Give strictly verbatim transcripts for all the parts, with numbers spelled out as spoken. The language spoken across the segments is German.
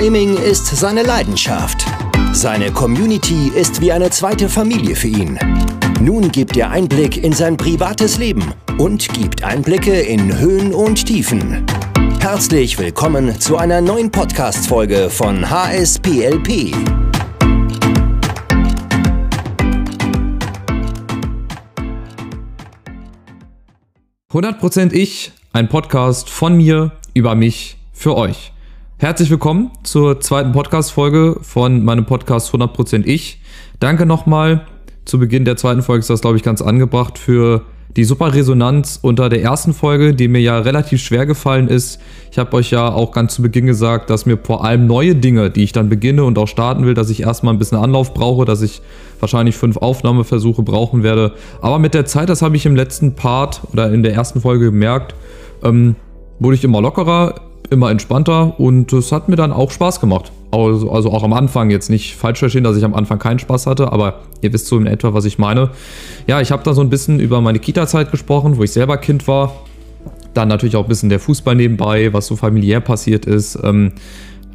Gaming ist seine Leidenschaft. Seine Community ist wie eine zweite Familie für ihn. Nun gibt er Einblick in sein privates Leben und gibt Einblicke in Höhen und Tiefen. Herzlich willkommen zu einer neuen Podcast-Folge von H S P L P. hundert Prozent Ich, ein Podcast von mir, über mich, für euch. Herzlich willkommen zur zweiten Podcast-Folge von meinem Podcast hundert Prozent Ich. Danke nochmal. Zu Beginn der zweiten Folge ist das, glaube ich, ganz angebracht für die super Resonanz unter der ersten Folge, die mir ja relativ schwer gefallen ist. Ich habe euch ja auch ganz zu Beginn gesagt, dass mir vor allem neue Dinge, die ich dann beginne und auch starten will, dass ich erstmal ein bisschen Anlauf brauche, dass ich wahrscheinlich fünf Aufnahmeversuche brauchen werde. Aber mit der Zeit, das habe ich im letzten Part oder in der ersten Folge gemerkt, ähm, wurde ich immer lockerer, immer entspannter und es hat mir dann auch Spaß gemacht. Also, also auch am Anfang, jetzt nicht falsch verstehen, dass ich am Anfang keinen Spaß hatte, aber ihr wisst so in etwa, was ich meine. Ja, ich habe da so ein bisschen über meine Kita-Zeit gesprochen, wo ich selber Kind war. Dann natürlich auch ein bisschen der Fußball nebenbei, was so familiär passiert ist. Ähm,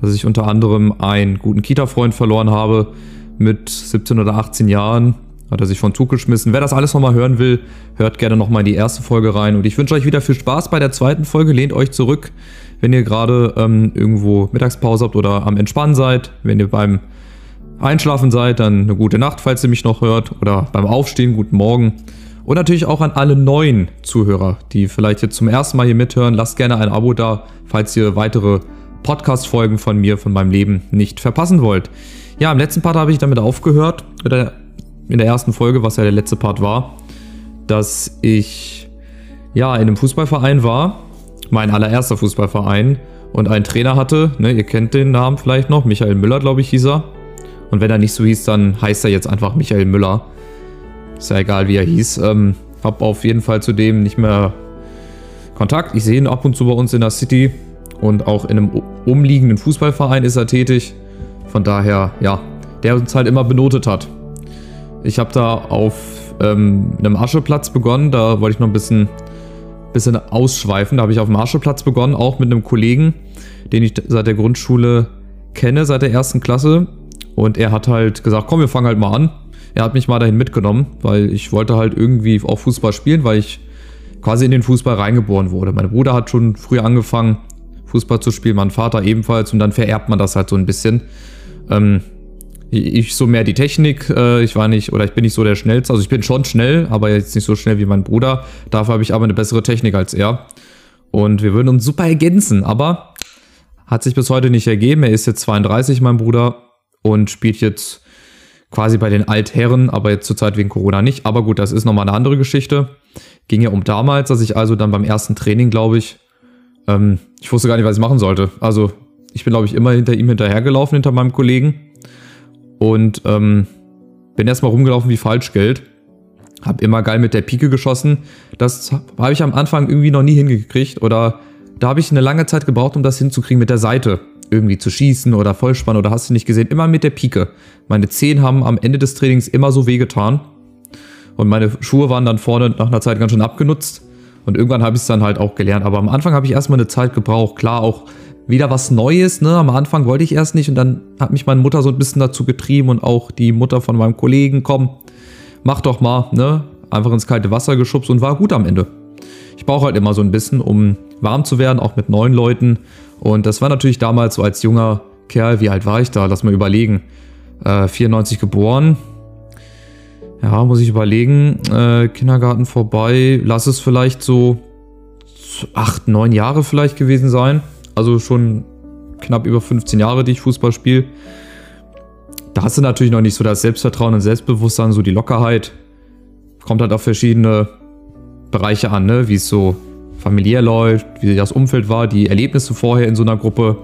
dass ich unter anderem einen guten Kita-Freund verloren habe mit siebzehn oder achtzehn Jahren. Hat er sich von Zug geschmissen. Wer das alles nochmal hören will, hört gerne nochmal in die erste Folge rein. Und ich wünsche euch wieder viel Spaß bei der zweiten Folge. Lehnt euch zurück, wenn ihr gerade ähm, irgendwo Mittagspause habt oder am Entspannen seid. Wenn ihr beim Einschlafen seid, dann eine gute Nacht, falls ihr mich noch hört. Oder beim Aufstehen, guten Morgen. Und natürlich auch an alle neuen Zuhörer, die vielleicht jetzt zum ersten Mal hier mithören. Lasst gerne ein Abo da, falls ihr weitere Podcast-Folgen von mir, von meinem Leben nicht verpassen wollt. Ja, im letzten Part habe ich damit aufgehört. Oder in der ersten Folge, was ja der letzte Part war, dass ich ja in einem Fußballverein war, mein allererster Fußballverein, und einen Trainer hatte, ne, ihr kennt den Namen vielleicht noch, Michael Müller, glaube ich, hieß er. Und wenn er nicht so hieß, dann heißt er jetzt einfach Michael Müller. Ist ja egal, wie er hieß. Ähm, hab auf jeden Fall zu dem nicht mehr Kontakt. Ich sehe ihn ab und zu bei uns in der City und auch in einem umliegenden Fußballverein ist er tätig. Von daher, ja, der uns halt immer benotet hat. Ich habe da auf ähm, einem Ascheplatz begonnen, da wollte ich noch ein bisschen, bisschen ausschweifen. Da habe ich auf dem Ascheplatz begonnen, auch mit einem Kollegen, den ich seit der Grundschule kenne, seit der ersten Klasse. Und er hat halt gesagt, komm, wir fangen halt mal an. Er hat mich mal dahin mitgenommen, weil ich wollte halt irgendwie auch Fußball spielen, weil ich quasi in den Fußball reingeboren wurde. Mein Bruder hat schon früh angefangen, Fußball zu spielen, mein Vater ebenfalls. Und dann vererbt man das halt so ein bisschen. Ähm, Ich so mehr die Technik, ich war nicht, oder ich bin nicht so der Schnellste, also ich bin schon schnell, aber jetzt nicht so schnell wie mein Bruder, dafür habe ich aber eine bessere Technik als er und wir würden uns super ergänzen, aber hat sich bis heute nicht ergeben. Er ist jetzt zweiunddreißig, mein Bruder, und spielt jetzt quasi bei den Altherren, aber jetzt zurzeit wegen Corona nicht, aber gut, das ist nochmal eine andere Geschichte. Ging ja um damals, dass ich also dann beim ersten Training, glaube ich, ähm, ich wusste gar nicht, was ich machen sollte, also ich bin, glaube ich, immer hinter ihm hinterhergelaufen, hinter meinem Kollegen. Und ähm, bin erstmal rumgelaufen wie Falschgeld. Hab immer geil mit der Pike geschossen. Das habe ich am Anfang irgendwie noch nie hingekriegt. Oder da habe ich eine lange Zeit gebraucht, um das hinzukriegen mit der Seite. Irgendwie zu schießen oder Vollspann oder hast du nicht gesehen. Immer mit der Pike. Meine Zehen haben am Ende des Trainings immer so wehgetan. Und meine Schuhe waren dann vorne nach einer Zeit ganz schön abgenutzt. Und irgendwann habe ich es dann halt auch gelernt. Aber am Anfang habe ich erstmal eine Zeit gebraucht. Klar, auch wieder was Neues, ne? Am Anfang wollte ich erst nicht und dann hat mich meine Mutter so ein bisschen dazu getrieben und auch die Mutter von meinem Kollegen, komm, mach doch mal, ne? Einfach ins kalte Wasser geschubst und war gut am Ende. Ich brauche halt immer so ein bisschen, um warm zu werden, auch mit neuen Leuten. Und das war natürlich damals so als junger Kerl, wie alt war ich da? Lass mal überlegen. Äh, vierundneunzig geboren. Ja, muss ich überlegen. Äh, Kindergarten vorbei. Lass es vielleicht so acht, neun Jahre vielleicht gewesen sein. Also schon knapp über fünfzehn Jahre, die ich Fußball spiele. Da hast du natürlich noch nicht so das Selbstvertrauen und Selbstbewusstsein, so die Lockerheit. Kommt halt auf verschiedene Bereiche an, ne? Wie es so familiär läuft, wie das Umfeld war. Die Erlebnisse vorher in so einer Gruppe,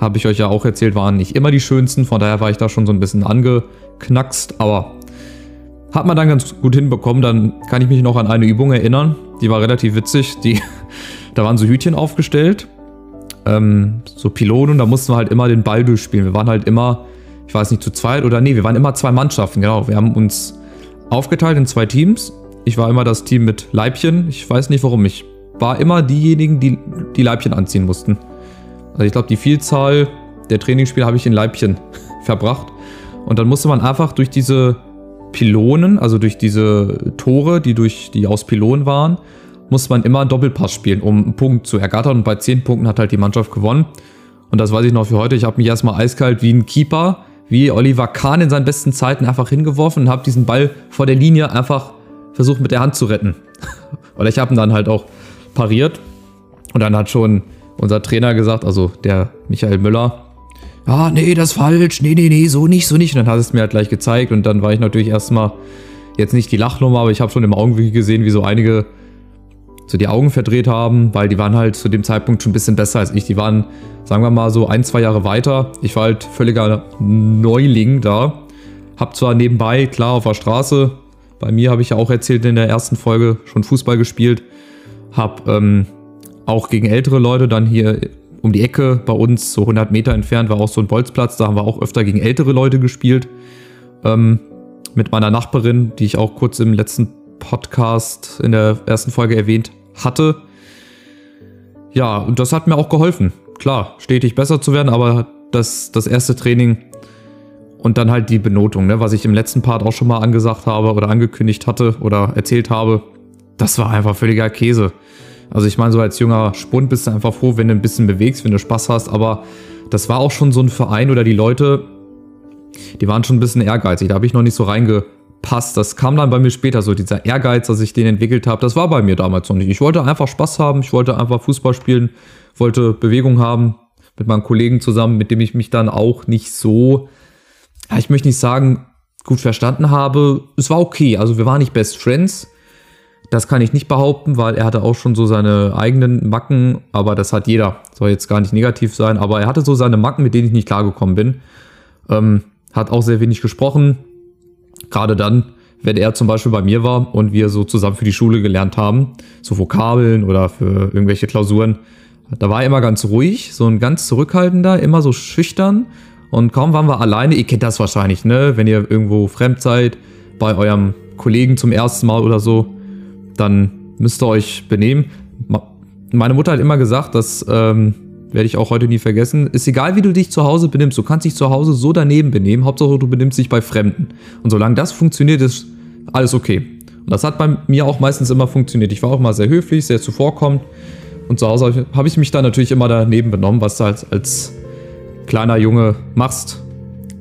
habe ich euch ja auch erzählt, waren nicht immer die schönsten. Von daher war ich da schon so ein bisschen angeknackst. Aber hat man dann ganz gut hinbekommen. Dann kann ich mich noch an eine Übung erinnern. Die war relativ witzig. Die, da waren so Hütchen aufgestellt. Ähm, so Pylonen, da mussten wir halt immer den Ball durchspielen. Wir waren halt immer, ich weiß nicht, zu zweit oder nee, wir waren immer zwei Mannschaften, genau. Wir haben uns aufgeteilt in zwei Teams. Ich war immer das Team mit Leibchen. Ich weiß nicht warum. Ich war immer diejenigen, die die Leibchen anziehen mussten. Also ich glaube, die Vielzahl der Trainingsspiel habe ich in Leibchen verbracht. Und dann musste man einfach durch diese Pylonen, also durch diese Tore, die, durch, die aus Pylonen waren, musste man immer einen Doppelpass spielen, um einen Punkt zu ergattern. Und bei zehn Punkten hat halt die Mannschaft gewonnen. Und das weiß ich noch für heute. Ich habe mich erstmal eiskalt wie ein Keeper, wie Oliver Kahn in seinen besten Zeiten, einfach hingeworfen und habe diesen Ball vor der Linie einfach versucht mit der Hand zu retten. Weil ich habe ihn dann halt auch pariert. Und dann hat schon unser Trainer gesagt, also der Michael Müller, ah, nee, das ist falsch, nee, nee, nee, so nicht, so nicht. Und dann hat es mir halt gleich gezeigt und dann war ich natürlich erstmal, jetzt nicht die Lachnummer, aber ich habe schon im Augenblick gesehen, wie so einige so die Augen verdreht haben, weil die waren halt zu dem Zeitpunkt schon ein bisschen besser als ich. Die waren, sagen wir mal, so ein, zwei Jahre weiter. Ich war halt völliger Neuling da. Hab zwar nebenbei, klar, auf der Straße, bei mir habe ich ja auch erzählt in der ersten Folge, schon Fußball gespielt. Hab ähm, auch gegen ältere Leute dann hier um die Ecke bei uns, so hundert Meter entfernt, war auch so ein Bolzplatz. Da haben wir auch öfter gegen ältere Leute gespielt. Ähm, mit meiner Nachbarin, die ich auch kurz im letzten Podcast in der ersten Folge erwähnt hatte. Ja, und das hat mir auch geholfen. Klar, stetig besser zu werden, aber das, das erste Training und dann halt die Benotung, ne, was ich im letzten Part auch schon mal angesagt habe oder angekündigt hatte oder erzählt habe, das war einfach völliger Käse. Also ich meine, so als junger Spund bist du einfach froh, wenn du ein bisschen bewegst, wenn du Spaß hast, aber das war auch schon so ein Verein oder die Leute, die waren schon ein bisschen ehrgeizig, da habe ich noch nicht so reingepasst, das kam dann bei mir später so, dieser Ehrgeiz, dass ich den entwickelt habe, das war bei mir damals noch nicht. Ich wollte einfach Spaß haben, ich wollte einfach Fußball spielen, wollte Bewegung haben mit meinem Kollegen zusammen, mit dem ich mich dann auch nicht so, ich möchte nicht sagen, gut verstanden habe, es war okay, also wir waren nicht Best Friends. Das kann ich nicht behaupten, weil er hatte auch schon so seine eigenen Macken, aber das hat jeder, soll jetzt gar nicht negativ sein, aber er hatte so seine Macken, mit denen ich nicht klargekommen bin, ähm, hat auch sehr wenig gesprochen, gerade dann, wenn er zum Beispiel bei mir war und wir so zusammen für die Schule gelernt haben, so Vokabeln oder für irgendwelche Klausuren, da war er immer ganz ruhig, so ein ganz zurückhaltender, immer so schüchtern und kaum waren wir alleine, ihr kennt das wahrscheinlich, ne, wenn ihr irgendwo fremd seid, bei eurem Kollegen zum ersten Mal oder so, dann müsst ihr euch benehmen. Meine Mutter hat immer gesagt, das ähm, werde ich auch heute nie vergessen, ist egal, wie du dich zu Hause benimmst, du kannst dich zu Hause so daneben benehmen, Hauptsache du benimmst dich bei Fremden. Und solange das funktioniert, ist alles okay. Und das hat bei mir auch meistens immer funktioniert. Ich war auch mal sehr höflich, sehr zuvorkommend und zu Hause habe ich mich dann natürlich immer daneben benommen, was du als, als kleiner Junge machst,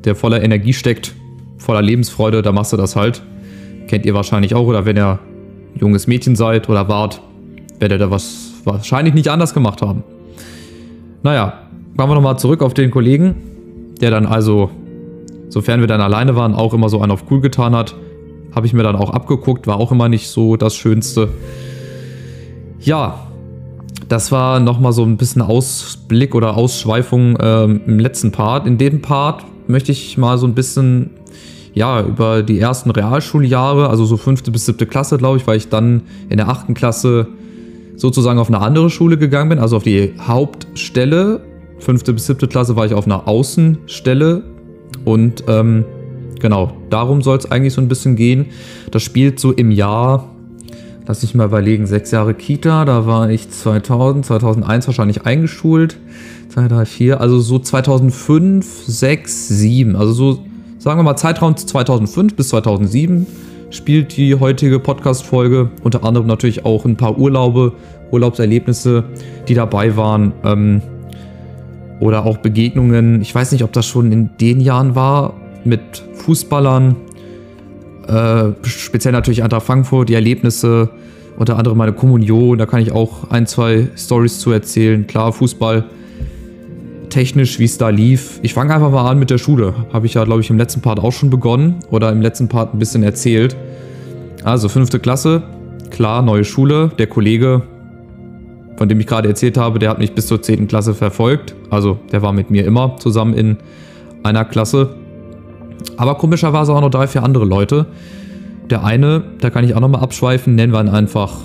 der voller Energie steckt, voller Lebensfreude, da machst du das halt. Kennt ihr wahrscheinlich auch, oder wenn ihr junges Mädchen seid oder wart, werdet ihr was wahrscheinlich nicht anders gemacht haben. Naja, kommen wir nochmal zurück auf den Kollegen, der dann also, sofern wir dann alleine waren, auch immer so einen auf cool getan hat. Habe ich mir dann auch abgeguckt, war auch immer nicht so das Schönste. Ja, das war nochmal so ein bisschen Ausblick oder Ausschweifung ähm, im letzten Part. In dem Part möchte ich mal so ein bisschen... ja, über die ersten Realschuljahre, also so fünfte bis siebte Klasse, glaube ich, weil ich dann in der achten Klasse sozusagen auf eine andere Schule gegangen bin, also auf die Hauptstelle. Fünfte bis siebte Klasse war ich auf einer Außenstelle und ähm, genau, darum soll es eigentlich so ein bisschen gehen. Das spielt so im Jahr, lass mich mal überlegen, sechs Jahre Kita, da war ich zweitausend, zweitausendeins wahrscheinlich eingeschult, zwei, drei, vier, also so zweitausendfünf, sechs, sieben, also so sagen wir mal, Zeitraum zweitausendfünf bis zweitausendsieben spielt die heutige Podcast-Folge. Unter anderem natürlich auch ein paar Urlaube, Urlaubserlebnisse, die dabei waren. Ähm, oder auch Begegnungen. Ich weiß nicht, ob das schon in den Jahren war mit Fußballern. Äh, speziell natürlich Eintracht Frankfurt, die Erlebnisse. Unter anderem meine Kommunion. Da kann ich auch ein, zwei Storys zu erzählen. Klar, Fußball. Technisch, wie es da lief. Ich fange einfach mal an mit der Schule. Habe ich ja, glaube ich, im letzten Part auch schon begonnen oder im letzten Part ein bisschen erzählt. Also fünfte Klasse, klar, neue Schule. Der Kollege, von dem ich gerade erzählt habe, der hat mich bis zur zehnten Klasse verfolgt. Also der war mit mir immer zusammen in einer Klasse. Aber komischerweise auch noch drei, vier andere Leute. Der eine, da kann ich auch nochmal abschweifen, nennen wir ihn einfach...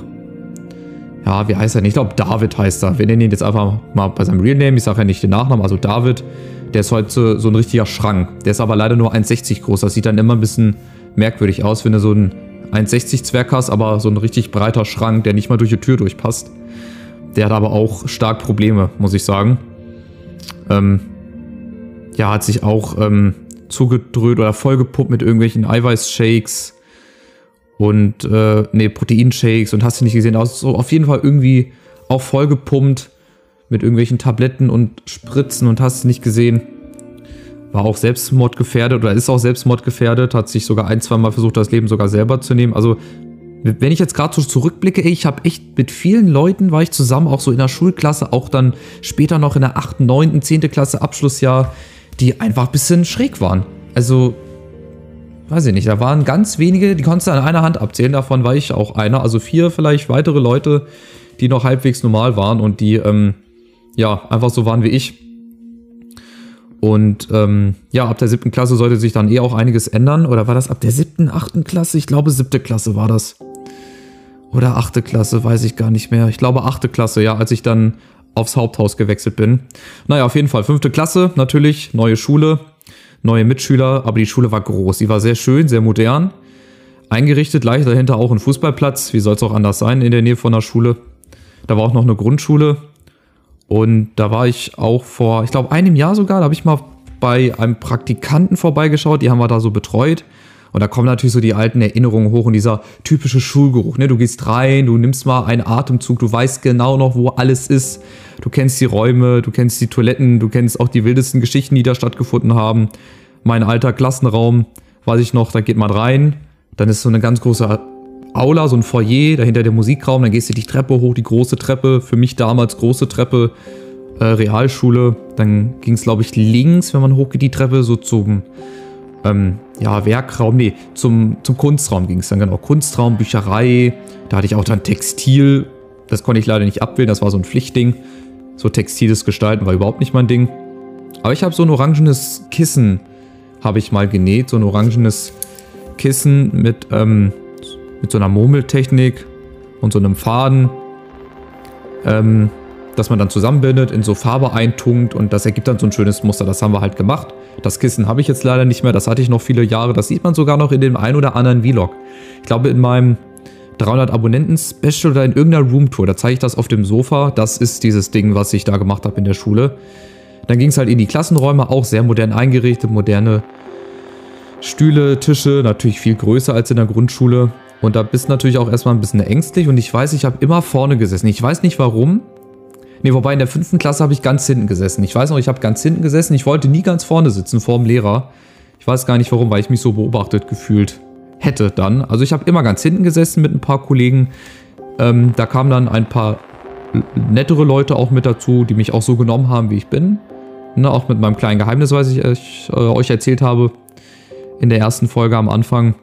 ja, wie heißt er nicht? Ich glaube, David heißt er. Wir nennen ihn jetzt einfach mal bei seinem Real Name. Ich sage ja nicht den Nachnamen. Also David, der ist heute so ein richtiger Schrank. Der ist aber leider nur eins sechzig groß. Das sieht dann immer ein bisschen merkwürdig aus, wenn du so einen eins sechzig Zwerg hast, aber so ein richtig breiter Schrank, der nicht mal durch die Tür durchpasst. Der hat aber auch stark Probleme, muss ich sagen. Ähm, ja, hat sich auch ähm, zugedröht oder vollgepuppt mit irgendwelchen Eiweißshakes und äh, nee, Proteinshakes und hast du nicht gesehen, also auf jeden Fall irgendwie auch vollgepumpt mit irgendwelchen Tabletten und Spritzen und hast du nicht gesehen. War auch selbstmordgefährdet oder ist auch selbstmordgefährdet, hat sich sogar ein, zwei Mal versucht, das Leben sogar selber zu nehmen. Also wenn ich jetzt gerade so zurückblicke, ey, ich habe echt mit vielen Leuten, war ich zusammen, auch so in der Schulklasse, auch dann später noch in der achten, neunten, zehnten Klasse, Abschlussjahr, die einfach ein bisschen schräg waren. Also, weiß ich nicht, da waren ganz wenige, die konntest du an einer Hand abzählen, davon war ich auch einer. Also vier vielleicht weitere Leute, die noch halbwegs normal waren und die, ähm, ja, einfach so waren wie ich. Und ähm, ja, ab der siebten Klasse sollte sich dann eh auch einiges ändern. Oder war das ab der siebten, achten Klasse? Ich glaube, siebte Klasse war das. Oder achte Klasse, weiß ich gar nicht mehr. Ich glaube, achte Klasse, ja, als ich dann aufs Haupthaus gewechselt bin. Naja, auf jeden Fall. Fünfte Klasse, natürlich, neue Schule, neue Mitschüler. Aber die Schule war groß. Die war sehr schön, sehr modern. Eingerichtet, gleich dahinter auch ein Fußballplatz. Wie soll es auch anders sein in der Nähe von der Schule? Da war auch noch eine Grundschule. Und da war ich auch vor, ich glaube, einem Jahr sogar, da habe ich mal bei einem Praktikanten vorbeigeschaut, die haben wir da so betreut. Und da kommen natürlich so die alten Erinnerungen hoch und dieser typische Schulgeruch, ne? Du gehst rein, du nimmst mal einen Atemzug, du weißt genau noch, wo alles ist. Du kennst die Räume, du kennst die Toiletten, du kennst auch die wildesten Geschichten, die da stattgefunden haben. Mein alter Klassenraum, weiß ich noch, da geht man rein, dann ist so eine ganz große Aula, so ein Foyer, dahinter der Musikraum, dann gehst du die Treppe hoch, die große Treppe, für mich damals große Treppe, äh, Realschule, dann ging es, glaube ich, links, wenn man hochgeht, die Treppe, so zum, ähm, ja, Werkraum, nee, zum, zum Kunstraum ging es dann, genau, Kunstraum, Bücherei, da hatte ich auch dann Textil, das konnte ich leider nicht abwählen, das war so ein Pflichtding, so textiles Gestalten war überhaupt nicht mein Ding, aber ich habe so ein orangenes Kissen, habe ich mal genäht, so ein orangenes Kissen mit, ähm, mit so einer Murmeltechnik und so einem Faden, ähm, dass man dann zusammenbindet, in so Farbe eintunkt und das ergibt dann so ein schönes Muster. Das haben wir halt gemacht. Das Kissen habe ich jetzt leider nicht mehr, das hatte ich noch viele Jahre. Das sieht man sogar noch in dem ein oder anderen Vlog. Ich glaube in meinem dreihundert Abonnenten Special oder in irgendeiner Roomtour, da zeige ich das auf dem Sofa. Das ist dieses Ding, was ich da gemacht habe in der Schule. Dann ging es halt in die Klassenräume, auch sehr modern eingerichtet, moderne Stühle, Tische, natürlich viel größer als in der Grundschule. Und da bist du natürlich auch erstmal ein bisschen ängstlich. Und ich weiß, ich habe immer vorne gesessen. Ich weiß nicht warum. Ne, wobei in der fünften Klasse habe ich ganz hinten gesessen. Ich weiß noch, ich habe ganz hinten gesessen. Ich wollte nie ganz vorne sitzen, vor dem Lehrer. Ich weiß gar nicht warum, weil ich mich so beobachtet gefühlt hätte dann. Also ich habe immer ganz hinten gesessen mit ein paar Kollegen. Ähm, da kamen dann ein paar nettere Leute auch mit dazu, die mich auch so genommen haben, wie ich bin. Ne, auch mit meinem kleinen Geheimnis, was ich, ich äh, euch erzählt habe in der ersten Folge am Anfang.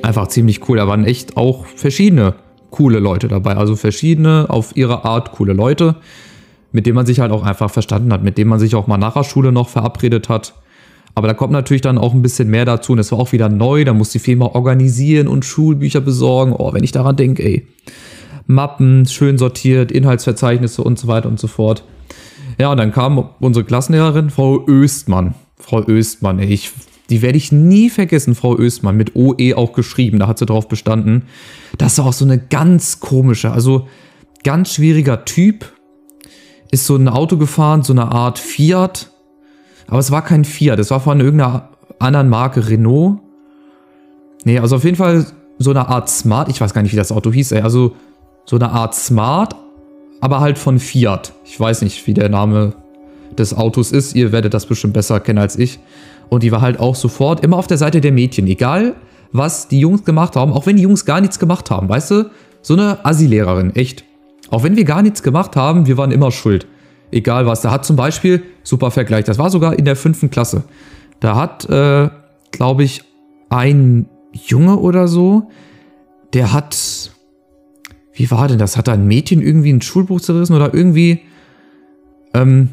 Einfach ziemlich cool, da waren echt auch verschiedene coole Leute dabei, also verschiedene auf ihre Art coole Leute, mit denen man sich halt auch einfach verstanden hat, mit denen man sich auch mal nach der Schule noch verabredet hat, aber da kommt natürlich dann auch ein bisschen mehr dazu und es war auch wieder neu, da musste ich viel mal organisieren und Schulbücher besorgen, oh, wenn ich daran denke, ey, Mappen, schön sortiert, Inhaltsverzeichnisse und so weiter und so fort. Ja, und dann kam unsere Klassenlehrerin, Frau Östmann, Frau Östmann, ey, ich... Die werde ich nie vergessen, Frau Östmann, mit O E auch geschrieben, da hat sie drauf bestanden. Das war auch so eine ganz komische, also ganz schwieriger Typ. Ist so ein Auto gefahren, so eine Art Fiat. Aber es war kein Fiat, es war von irgendeiner anderen Marke, Renault. Nee, also auf jeden Fall so eine Art Smart, ich weiß gar nicht, wie das Auto hieß, ey. Also so eine Art Smart, aber halt von Fiat. Ich weiß nicht, wie der Name des Autos ist, ihr werdet das bestimmt besser kennen als ich. Und die war halt auch sofort immer auf der Seite der Mädchen, egal was die Jungs gemacht haben, auch wenn die Jungs gar nichts gemacht haben, weißt du? So eine Assi-Lehrerin, echt. Auch wenn wir gar nichts gemacht haben, wir waren immer schuld. Egal was, da hat zum Beispiel, super Vergleich, das war sogar in der fünften Klasse. Da hat, äh, glaube ich, ein Junge oder so, der hat, wie war denn das? Hat da ein Mädchen irgendwie ein Schulbuch zerrissen oder irgendwie, ähm,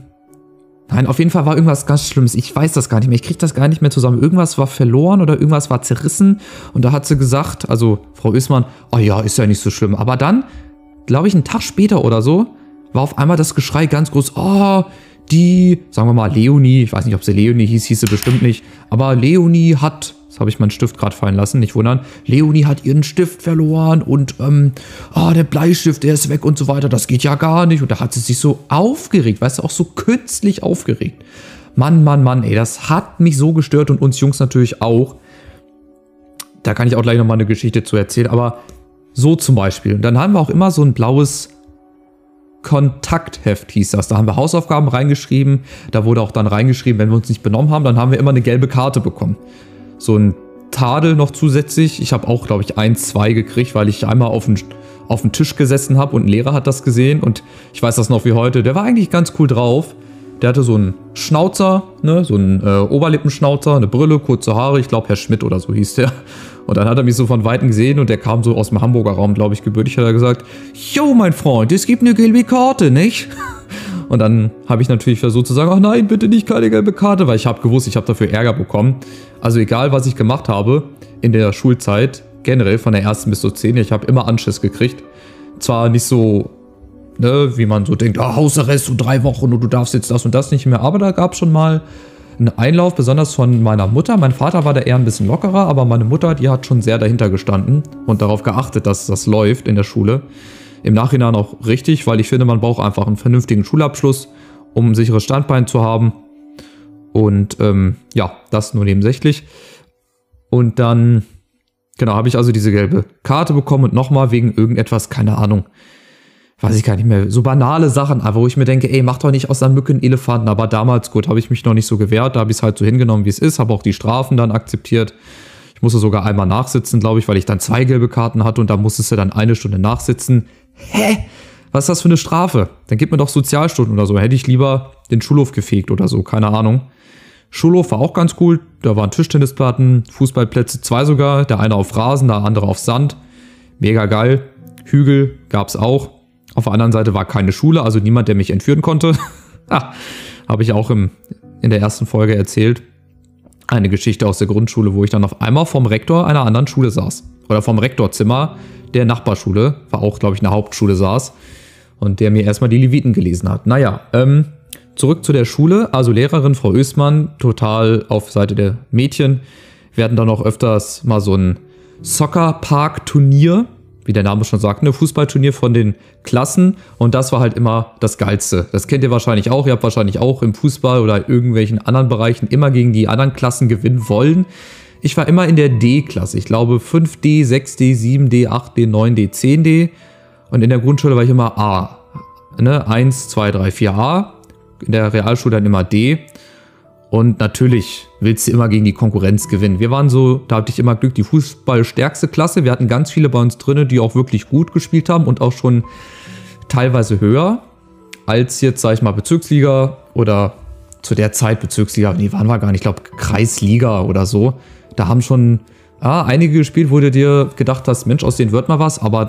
nein, auf jeden Fall war irgendwas ganz Schlimmes. Ich weiß das gar nicht mehr. Ich kriege das gar nicht mehr zusammen. Irgendwas war verloren oder irgendwas war zerrissen. Und da hat sie gesagt, also Frau Östmann, oh ja, ist ja nicht so schlimm. Aber dann, glaube ich, einen Tag später oder so, war auf einmal das Geschrei ganz groß, oh, die, sagen wir mal, Leonie, ich weiß nicht, ob sie Leonie hieß, hieß sie bestimmt nicht, aber Leonie hat, das habe ich meinen Stift gerade fallen lassen, nicht wundern, Leonie hat ihren Stift verloren und, ähm, oh, der Bleistift, der ist weg und so weiter, das geht ja gar nicht. Und da hat sie sich so aufgeregt, weißt du, auch so künstlich aufgeregt. Mann, Mann, Mann, ey, das hat mich so gestört und uns Jungs natürlich auch. Da kann ich auch gleich nochmal eine Geschichte zu erzählen, aber so zum Beispiel. Und dann haben wir auch immer so ein blaues Kontaktheft, hieß das. Da haben wir Hausaufgaben reingeschrieben, da wurde auch dann reingeschrieben, wenn wir uns nicht benommen haben, dann haben wir immer eine gelbe Karte bekommen. So ein Tadel noch zusätzlich. Ich habe auch, glaube ich, ein, zwei gekriegt, weil ich einmal auf den, auf den Tisch gesessen habe und ein Lehrer hat das gesehen und ich weiß das noch wie heute. Der war eigentlich ganz cool drauf. Der hatte so einen Schnauzer, ne, so einen äh, Oberlippenschnauzer, eine Brille, kurze Haare. Ich glaube, Herr Schmidt oder so hieß der. Und dann hat er mich so von Weitem gesehen und der kam so aus dem Hamburger Raum, glaube ich, gebürtig, hat er gesagt, jo, mein Freund, es gibt eine gelbe Karte, nicht? Und dann habe ich natürlich versucht zu sagen, ach nein, bitte nicht, keine gelbe Karte, weil ich habe gewusst, ich habe dafür Ärger bekommen. Also egal, was ich gemacht habe in der Schulzeit, generell von der ersten bis zur zehnten, ich habe immer Anschiss gekriegt. Zwar nicht so, ne, wie man so denkt, ah, Hausarrest, so drei Wochen und du darfst jetzt das und das nicht mehr, aber da gab es schon mal ein Einlauf, besonders von meiner Mutter. Mein Vater war da eher ein bisschen lockerer, aber meine Mutter, die hat schon sehr dahinter gestanden und darauf geachtet, dass das läuft in der Schule. Im Nachhinein auch richtig, weil ich finde, man braucht einfach einen vernünftigen Schulabschluss, um ein sicheres Standbein zu haben. Und ähm, ja, das nur nebensächlich. Und dann, genau, habe ich also diese gelbe Karte bekommen und nochmal wegen irgendetwas, keine Ahnung, weiß ich gar nicht mehr, so banale Sachen, aber wo ich mir denke, ey, mach doch nicht aus einer Mücke einen Elefanten. Aber damals, gut, habe ich mich noch nicht so gewehrt, da habe ich es halt so hingenommen, wie es ist, habe auch die Strafen dann akzeptiert. Ich musste sogar einmal nachsitzen, glaube ich, weil ich dann zwei gelbe Karten hatte und da musstest du dann eine Stunde nachsitzen. Hä? Was ist das für eine Strafe? Dann gib mir doch Sozialstunden oder so. Hätte ich lieber den Schulhof gefegt oder so, keine Ahnung. Schulhof war auch ganz cool, da waren Tischtennisplatten, Fußballplätze, zwei sogar, der eine auf Rasen, der andere auf Sand. Mega geil. Hügel gab es auch. Auf der anderen Seite war keine Schule, also niemand, der mich entführen konnte. ah, habe ich auch im, in der ersten Folge erzählt. Eine Geschichte aus der Grundschule, wo ich dann auf einmal vom Rektor einer anderen Schule saß. Oder vom Rektorzimmer der Nachbarschule, war auch, glaube ich, eine Hauptschule saß. Und der mir erstmal die Leviten gelesen hat. Naja, ähm, zurück zu der Schule. Also Lehrerin, Frau Östmann, total auf Seite der Mädchen. Wir hatten dann auch öfters mal so ein Soccer-Park-Turnier, wie der Name schon sagt, ein Fußballturnier von den Klassen. Und das war halt immer das Geilste. Das kennt ihr wahrscheinlich auch. Ihr habt wahrscheinlich auch im Fußball oder in irgendwelchen anderen Bereichen immer gegen die anderen Klassen gewinnen wollen. Ich war immer in der D-Klasse. Ich glaube fünf D, sechs D, sieben D, acht D, neun D, zehn D. Und in der Grundschule war ich immer A. Ne? eins, zwei, drei, vier A. In der Realschule dann immer D. Und natürlich willst du immer gegen die Konkurrenz gewinnen. Wir waren so, da hatte ich immer Glück, die fußballstärkste Klasse. Wir hatten ganz viele bei uns drin, die auch wirklich gut gespielt haben und auch schon teilweise höher als jetzt, sag ich mal, Bezirksliga oder zu der Zeit Bezirksliga. Nee, waren wir gar nicht. Ich glaube, Kreisliga oder so. Da haben schon ah, einige gespielt, wo du dir gedacht hast, Mensch, aus denen wird mal was, aber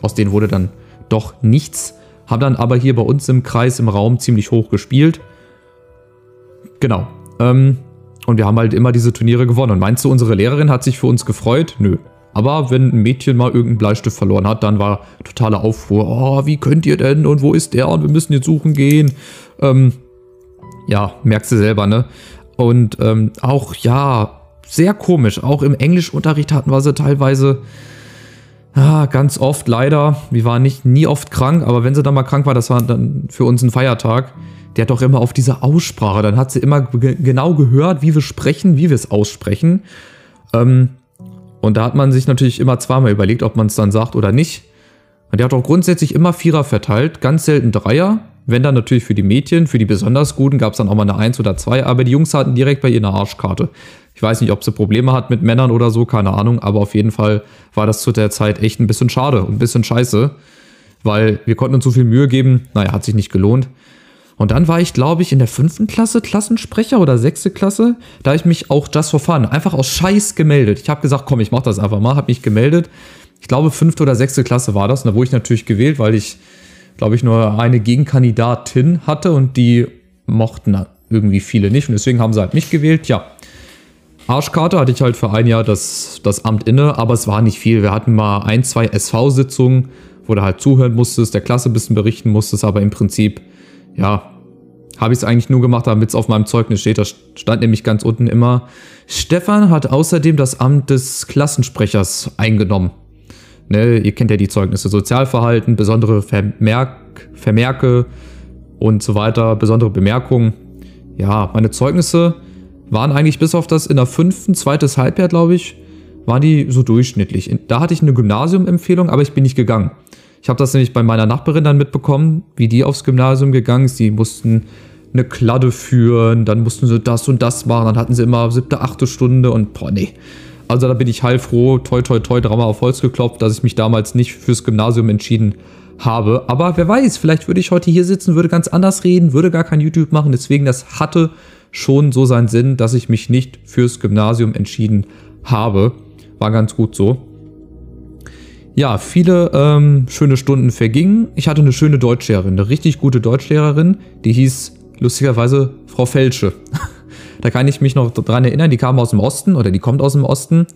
aus denen wurde dann doch nichts. Haben dann aber hier bei uns im Kreis, im Raum ziemlich hoch gespielt. Genau. Ähm, und wir haben halt immer diese Turniere gewonnen. Und meinst du, unsere Lehrerin hat sich für uns gefreut? Nö. Aber wenn ein Mädchen mal irgendeinen Bleistift verloren hat, dann war totale Aufruhr. Oh, wie könnt ihr denn? Und wo ist der? Und wir müssen jetzt suchen gehen. Ähm, ja, merkst du selber, ne? Und ähm, auch, ja, sehr komisch. Auch im Englischunterricht hatten wir sie teilweise ah, ganz oft, leider. Wir waren nicht nie oft krank, aber wenn sie dann mal krank war, das war dann für uns ein Feiertag. Der hat doch immer auf diese Aussprache, dann hat sie immer ge genau gehört, wie wir sprechen, wie wir es aussprechen. Ähm, und da hat man sich natürlich immer zweimal überlegt, ob man es dann sagt oder nicht. Und der hat auch grundsätzlich immer Vierer verteilt, ganz selten Dreier. Wenn dann natürlich für die Mädchen, für die besonders Guten gab es dann auch mal eine Eins oder Zwei. Aber die Jungs hatten direkt bei ihr eine Arschkarte. Ich weiß nicht, ob sie Probleme hat mit Männern oder so, keine Ahnung. Aber auf jeden Fall war das zu der Zeit echt ein bisschen schade und ein bisschen scheiße. Weil wir konnten uns so viel Mühe geben, naja, hat sich nicht gelohnt. Und dann war ich, glaube ich, in der fünften Klasse Klassensprecher oder sechste Klasse. Da habe ich mich auch just for fun, einfach aus Scheiß gemeldet. Ich habe gesagt, komm, ich mache das einfach mal, habe mich gemeldet. Ich glaube, fünfte oder sechste Klasse war das. Und da wurde ich natürlich gewählt, weil ich, glaube ich, nur eine Gegenkandidatin hatte. Und die mochten irgendwie viele nicht. Und deswegen haben sie halt mich gewählt. Ja, Arschkarte hatte ich halt für ein Jahr das, das Amt inne. Aber es war nicht viel. Wir hatten mal ein, zwei S V-Sitzungen, wo du halt zuhören musstest, der Klasse ein bisschen berichten musstest. Aber im Prinzip, ja, habe ich es eigentlich nur gemacht, damit es auf meinem Zeugnis steht. Da stand nämlich ganz unten immer, Stefan hat außerdem das Amt des Klassensprechers eingenommen. Ne, ihr kennt ja die Zeugnisse, Sozialverhalten, besondere Vermerk, Vermerke und so weiter, besondere Bemerkungen. ja, meine Zeugnisse waren eigentlich bis auf das in der fünften, zweites Halbjahr, glaube ich, waren die so durchschnittlich. Da hatte ich eine Gymnasiumempfehlung, aber ich bin nicht gegangen. Ich habe das nämlich bei meiner Nachbarin dann mitbekommen, wie die aufs Gymnasium gegangen ist. Die mussten eine Kladde führen, dann mussten sie das und das machen, dann hatten sie immer siebte, achte Stunde und boah, nee. Also da bin ich heilfroh, toi, toi, toi, dreimal auf Holz geklopft, dass ich mich damals nicht fürs Gymnasium entschieden habe. Aber wer weiß, vielleicht würde ich heute hier sitzen, würde ganz anders reden, würde gar kein YouTube machen. Deswegen, das hatte schon so seinen Sinn, dass ich mich nicht fürs Gymnasium entschieden habe. War ganz gut so. Ja, viele ähm, schöne Stunden vergingen. Ich hatte eine schöne Deutschlehrerin, eine richtig gute Deutschlehrerin, die hieß lustigerweise Frau Felsche. Da kann ich mich noch dran erinnern, die kam aus dem Osten oder die kommt aus dem Osten.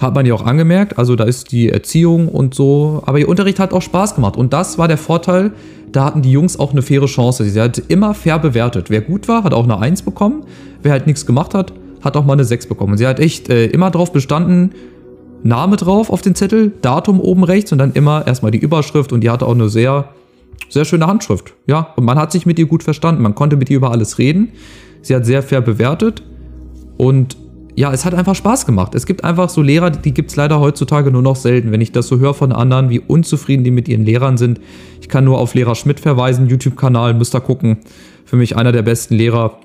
Hat man ja auch angemerkt, also da ist die Erziehung und so. Aber ihr Unterricht hat auch Spaß gemacht und das war der Vorteil, da hatten die Jungs auch eine faire Chance. Sie hat immer fair bewertet. Wer gut war, hat auch eine eins bekommen. Wer halt nichts gemacht hat, hat auch mal eine sechs bekommen. Und sie hat echt äh, immer drauf bestanden, Name drauf auf den Zettel, Datum oben rechts und dann immer erstmal die Überschrift und die hatte auch eine sehr, sehr schöne Handschrift. Ja, und man hat sich mit ihr gut verstanden, man konnte mit ihr über alles reden. Sie hat sehr fair bewertet und ja, es hat einfach Spaß gemacht. Es gibt einfach so Lehrer, die gibt es leider heutzutage nur noch selten. Wenn ich das so höre von anderen, wie unzufrieden die mit ihren Lehrern sind. Ich kann nur auf Lehrer Schmidt verweisen, YouTube-Kanal, müsst ihr gucken. Für mich einer der besten Lehrer,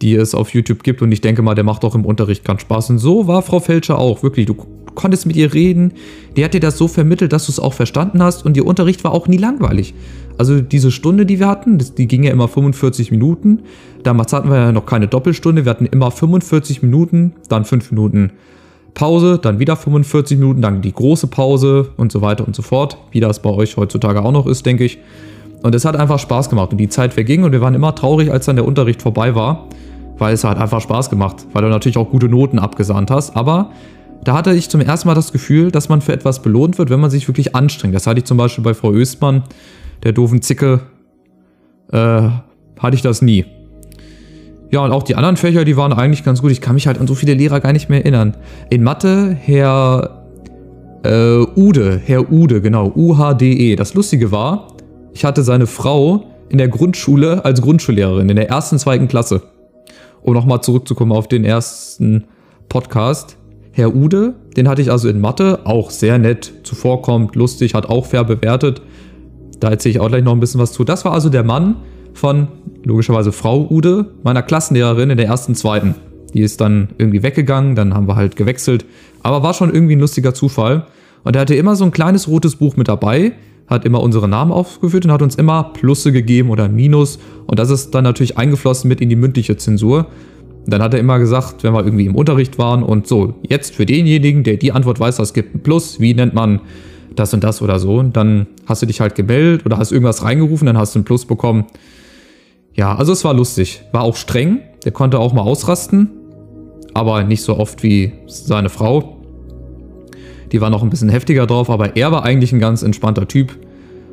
die es auf YouTube gibt und ich denke mal, der macht auch im Unterricht ganz Spaß. Und so war Frau Felscher auch, wirklich, du konntest mit ihr reden, die hat dir das so vermittelt, dass du es auch verstanden hast und ihr Unterricht war auch nie langweilig. Also diese Stunde, die wir hatten, die ging ja immer fünfundvierzig Minuten, damals hatten wir ja noch keine Doppelstunde, wir hatten immer fünfundvierzig Minuten, dann fünf Minuten Pause, dann wieder fünfundvierzig Minuten, dann die große Pause und so weiter und so fort, wie das bei euch heutzutage auch noch ist, denke ich. Und es hat einfach Spaß gemacht und die Zeit verging und wir waren immer traurig, als dann der Unterricht vorbei war, weil es hat einfach Spaß gemacht, weil du natürlich auch gute Noten abgesahnt hast, aber da hatte ich zum ersten Mal das Gefühl, dass man für etwas belohnt wird, wenn man sich wirklich anstrengt. Das hatte ich zum Beispiel bei Frau Östmann, der doofen Zicke, äh, hatte ich das nie. Ja, und auch die anderen Fächer, die waren eigentlich ganz gut. Ich kann mich halt an so viele Lehrer gar nicht mehr erinnern. In Mathe, Herr äh, Ude, Herr Ude, genau, U H D E. Das Lustige war, ich hatte seine Frau in der Grundschule als Grundschullehrerin, in der ersten, zweiten Klasse. Um nochmal zurückzukommen auf den ersten Podcast. Herr Ude, den hatte ich also in Mathe, auch sehr nett, zuvorkommend, lustig, hat auch fair bewertet. Da erzähle ich auch gleich noch ein bisschen was zu. Das war also der Mann von, logischerweise Frau Ude, meiner Klassenlehrerin in der ersten, zweiten. Die ist dann irgendwie weggegangen, dann haben wir halt gewechselt. Aber war schon irgendwie ein lustiger Zufall. Und er hatte immer so ein kleines rotes Buch mit dabei, hat immer unsere Namen aufgeführt und hat uns immer Plusse gegeben oder Minus. Und das ist dann natürlich eingeflossen mit in die mündliche Zensur. Dann hat er immer gesagt, wenn wir irgendwie im Unterricht waren und so, jetzt für denjenigen, der die Antwort weiß, es gibt ein Plus, wie nennt man das und das oder so. Und dann hast du dich halt gemeldet oder hast irgendwas reingerufen, dann hast du ein Plus bekommen. Ja, also es war lustig, war auch streng, der konnte auch mal ausrasten, aber nicht so oft wie seine Frau. Die war noch ein bisschen heftiger drauf, aber er war eigentlich ein ganz entspannter Typ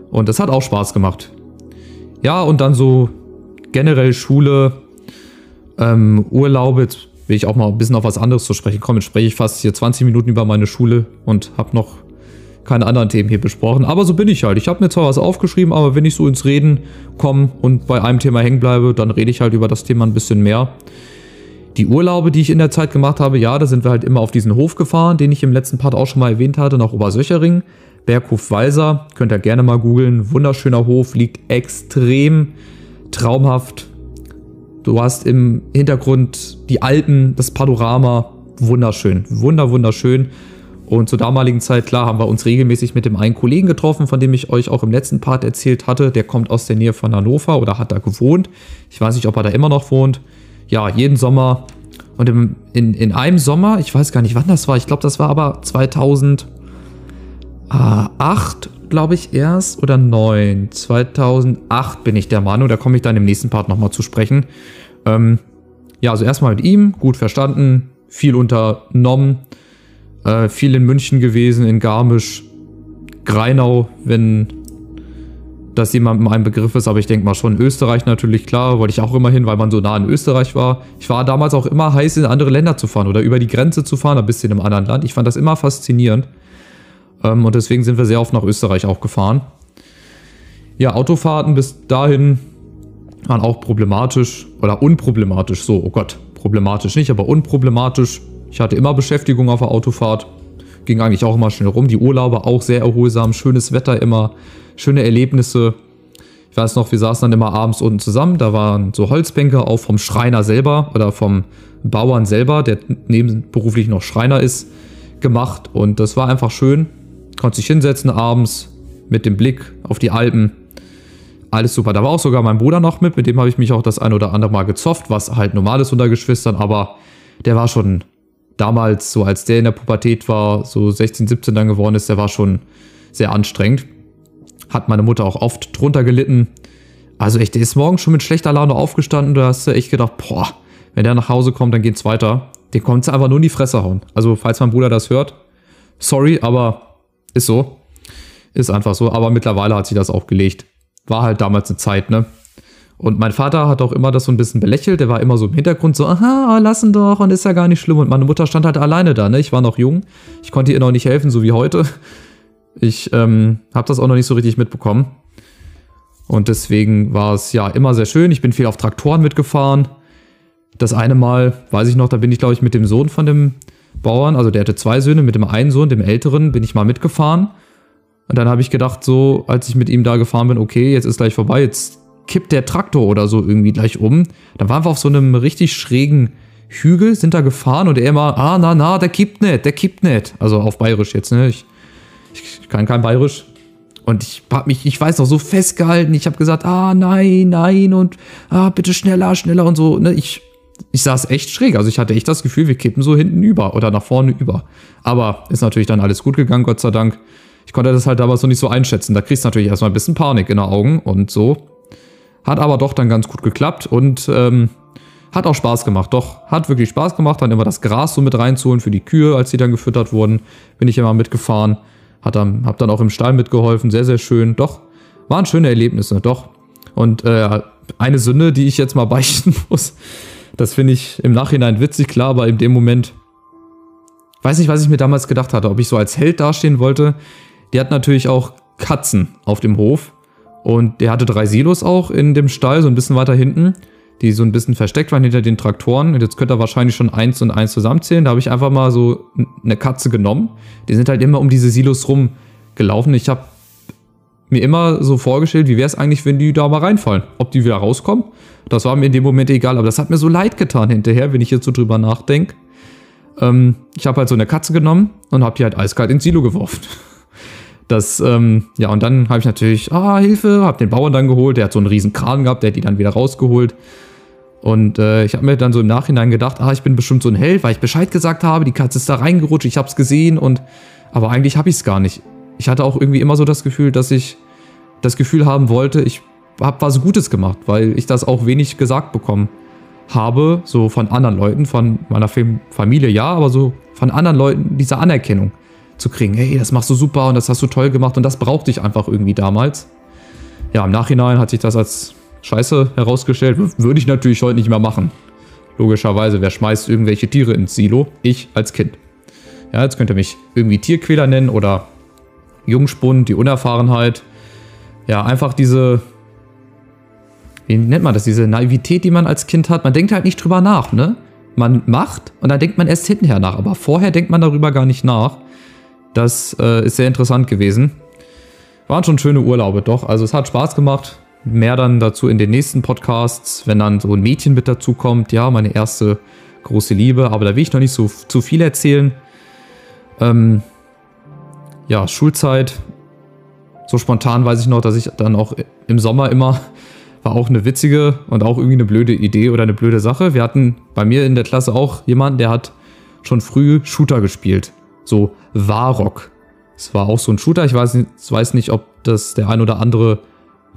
und das hat auch Spaß gemacht. Ja, und dann so generell Schule. Ähm, Urlaub, jetzt will ich auch mal ein bisschen auf was anderes zu sprechen kommen. Jetzt spreche ich fast hier zwanzig Minuten über meine Schule und habe noch keine anderen Themen hier besprochen. Aber so bin ich halt. Ich habe mir zwar was aufgeschrieben, aber wenn ich so ins Reden komme und bei einem Thema hängen bleibe, dann rede ich halt über das Thema ein bisschen mehr. Die Urlaube, die ich in der Zeit gemacht habe, ja, da sind wir halt immer auf diesen Hof gefahren, den ich im letzten Part auch schon mal erwähnt hatte, nach Obersöchering. Berghof Weiser, könnt ihr gerne mal googeln. Wunderschöner Hof, liegt extrem traumhaft. Du hast im Hintergrund die Alpen, das Panorama, wunderschön, wunder, wunderschön. Und zur damaligen Zeit, klar, haben wir uns regelmäßig mit dem einen Kollegen getroffen, von dem ich euch auch im letzten Part erzählt hatte. Der kommt aus der Nähe von Hannover oder hat da gewohnt. Ich weiß nicht, ob er da immer noch wohnt. Ja, jeden Sommer. Und im, in, in einem Sommer, ich weiß gar nicht, wann das war. Ich glaube, das war aber zweitausendacht, glaube ich, erst oder neun. zweitausendacht bin ich der Meinung, da komme ich dann im nächsten Part nochmal zu sprechen. Ähm, ja, also erstmal mit ihm, gut verstanden, viel unternommen, äh, viel in München gewesen, in Garmisch, Greinau, wenn das jemandem ein Begriff ist, aber ich denke mal schon Österreich natürlich, klar, wollte ich auch immer hin, weil man so nah in Österreich war. Ich war damals auch immer heiß, in andere Länder zu fahren oder über die Grenze zu fahren, ein bisschen im anderen Land. Ich fand das immer faszinierend. Und deswegen sind wir sehr oft nach Österreich auch gefahren. Ja, Autofahrten bis dahin waren auch problematisch oder unproblematisch. So, oh Gott, problematisch nicht, aber unproblematisch. Ich hatte immer Beschäftigung auf der Autofahrt. Ging eigentlich auch immer schnell rum. Die Urlaube auch sehr erholsam. Schönes Wetter immer. Schöne Erlebnisse. Ich weiß noch, wir saßen dann immer abends unten zusammen. Da waren so Holzbänke auch vom Schreiner selber oder vom Bauern selber, der nebenberuflich noch Schreiner ist, gemacht. Und das war einfach schön. Konnte sich hinsetzen abends mit dem Blick auf die Alpen. Alles super. Da war auch sogar mein Bruder noch mit. Mit dem habe ich mich auch das ein oder andere Mal gezofft, was halt normal ist unter Geschwistern. Aber der war schon... Damals, so als der in der Pubertät war, so sechzehn, siebzehn dann geworden ist, der war schon sehr anstrengend. Hat meine Mutter auch oft drunter gelitten. Also echt, der ist morgens schon mit schlechter Laune aufgestanden. Da hast du echt gedacht, boah, wenn der nach Hause kommt, dann geht's weiter. Der kommt einfach nur in die Fresse hauen. Also falls mein Bruder das hört, sorry, aber ist so. Ist einfach so, aber mittlerweile hat sich das auch gelegt. War halt damals eine Zeit, ne? Und mein Vater hat auch immer das so ein bisschen belächelt, der war immer so im Hintergrund so, aha, lassen doch und ist ja gar nicht schlimm. Und meine Mutter stand halt alleine da, ne? Ich war noch jung, ich konnte ihr noch nicht helfen, so wie heute. Ich ähm, habe das auch noch nicht so richtig mitbekommen. Und deswegen war es ja immer sehr schön, ich bin viel auf Traktoren mitgefahren. Das eine Mal, weiß ich noch, da bin ich glaube ich mit dem Sohn von dem Bauern, also der hatte zwei Söhne, mit dem einen Sohn, dem älteren, bin ich mal mitgefahren. Und dann habe ich gedacht so, als ich mit ihm da gefahren bin, okay, jetzt ist gleich vorbei, jetzt... kippt der Traktor oder so irgendwie gleich um. Dann waren wir auf so einem richtig schrägen Hügel, sind da gefahren und er immer, ah, na, na, der kippt nicht, der kippt nicht. Also auf Bayerisch jetzt, ne? Ich, ich kann kein Bayerisch. Und ich hab mich, ich weiß noch, so festgehalten. Ich habe gesagt, ah, nein, nein und ah, bitte schneller, schneller und so. Ne? Ich, ich saß echt schräg. Also ich hatte echt das Gefühl, wir kippen so hinten über oder nach vorne über. Aber ist natürlich dann alles gut gegangen, Gott sei Dank. Ich konnte das halt damals noch nicht so einschätzen. Da kriegst du natürlich erstmal ein bisschen Panik in den Augen und so. Hat aber doch dann ganz gut geklappt und ähm, hat auch Spaß gemacht. Doch, hat wirklich Spaß gemacht, dann immer das Gras so mit reinzuholen für die Kühe, als die dann gefüttert wurden. Bin ich immer mitgefahren, hat dann, hab dann auch im Stall mitgeholfen, sehr, sehr schön. Doch, waren schöne Erlebnisse, doch. Und äh, eine Sünde, die ich jetzt mal beichten muss, das finde ich im Nachhinein witzig, klar, aber in dem Moment, weiß nicht, was ich mir damals gedacht hatte, ob ich so als Held dastehen wollte. Die hat natürlich auch Katzen auf dem Hof. Und der hatte drei Silos auch in dem Stall, so ein bisschen weiter hinten, die so ein bisschen versteckt waren hinter den Traktoren. Und jetzt könnt ihr wahrscheinlich schon eins und eins zusammenzählen. Da habe ich einfach mal so eine Katze genommen. Die sind halt immer um diese Silos rumgelaufen. Ich habe mir immer so vorgestellt, wie wäre es eigentlich, wenn die da mal reinfallen. Ob die wieder rauskommen, das war mir in dem Moment egal. Aber das hat mir so leid getan hinterher, wenn ich jetzt so drüber nachdenke. Ähm, ich habe halt so eine Katze genommen und habe die halt eiskalt ins Silo geworfen. Das, ähm, ja, und dann habe ich natürlich, ah, Hilfe, habe den Bauern dann geholt, der hat so einen riesen Kran gehabt, der hat die dann wieder rausgeholt. Und äh, ich habe mir dann so im Nachhinein gedacht, ah, ich bin bestimmt so ein Held, weil ich Bescheid gesagt habe, die Katze ist da reingerutscht, ich habe es gesehen und, aber eigentlich habe ich es gar nicht. Ich hatte auch irgendwie immer so das Gefühl, dass ich das Gefühl haben wollte, ich habe was Gutes gemacht, weil ich das auch wenig gesagt bekommen habe, so von anderen Leuten, von meiner Familie, ja, aber so von anderen Leuten diese Anerkennung zu kriegen. Hey, das machst du super und das hast du toll gemacht und das brauchte ich einfach irgendwie damals. Ja, im Nachhinein hat sich das als Scheiße herausgestellt. Würde ich natürlich heute nicht mehr machen. Logischerweise, wer schmeißt irgendwelche Tiere ins Silo? Ich als Kind. Ja, jetzt könnt ihr mich irgendwie Tierquäler nennen oder Jungspund, die Unerfahrenheit. Ja, einfach diese, wie nennt man das, diese Naivität, die man als Kind hat. Man denkt halt nicht drüber nach, ne? Man macht und dann denkt man erst hinterher nach, aber vorher denkt man darüber gar nicht nach. Das äh, ist sehr interessant gewesen. Waren schon schöne Urlaube, doch. Also es hat Spaß gemacht. Mehr dann dazu in den nächsten Podcasts, wenn dann so ein Mädchen mit dazu kommt. Ja, meine erste große Liebe. Aber da will ich noch nicht so zu viel erzählen. Ähm, ja, Schulzeit. So spontan weiß ich noch, dass ich dann auch im Sommer immer... War auch eine witzige und auch irgendwie eine blöde Idee oder eine blöde Sache. Wir hatten bei mir in der Klasse auch jemanden, der hat schon früh Shooter gespielt. So Warrock. Es war auch so ein Shooter. Ich weiß nicht, weiß nicht, ob das der ein oder andere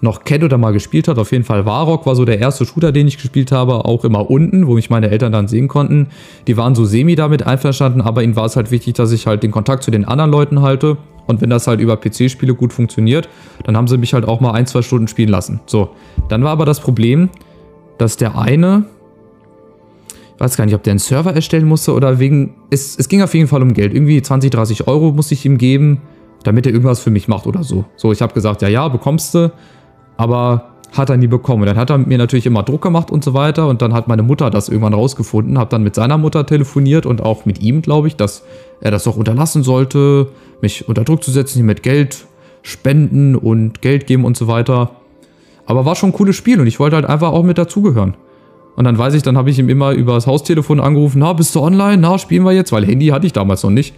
noch kennt oder mal gespielt hat. Auf jeden Fall Warrock war so der erste Shooter, den ich gespielt habe. Auch immer unten, wo mich meine Eltern dann sehen konnten. Die waren so semi damit einverstanden, aber ihnen war es halt wichtig, dass ich halt den Kontakt zu den anderen Leuten halte. Und wenn das halt über P C-Spiele gut funktioniert, dann haben sie mich halt auch mal ein, zwei Stunden spielen lassen. So, dann war aber das Problem, dass der eine... Ich weiß gar nicht, ob der einen Server erstellen musste oder wegen... Es, es ging auf jeden Fall um Geld. Irgendwie zwanzig, dreißig Euro musste ich ihm geben, damit er irgendwas für mich macht oder so. So, ich habe gesagt, ja, ja, bekommst du. Aber hat er nie bekommen. Und dann hat er mit mir natürlich immer Druck gemacht und so weiter. Und dann hat meine Mutter das irgendwann rausgefunden, habe dann mit seiner Mutter telefoniert und auch mit ihm, glaube ich, dass er das doch unterlassen sollte, mich unter Druck zu setzen, mit Geld spenden und Geld geben und so weiter. Aber war schon ein cooles Spiel und ich wollte halt einfach auch mit dazugehören. Und dann weiß ich, dann habe ich ihm immer über das Haustelefon angerufen, na, bist du online? Na, spielen wir jetzt? Weil Handy hatte ich damals noch nicht.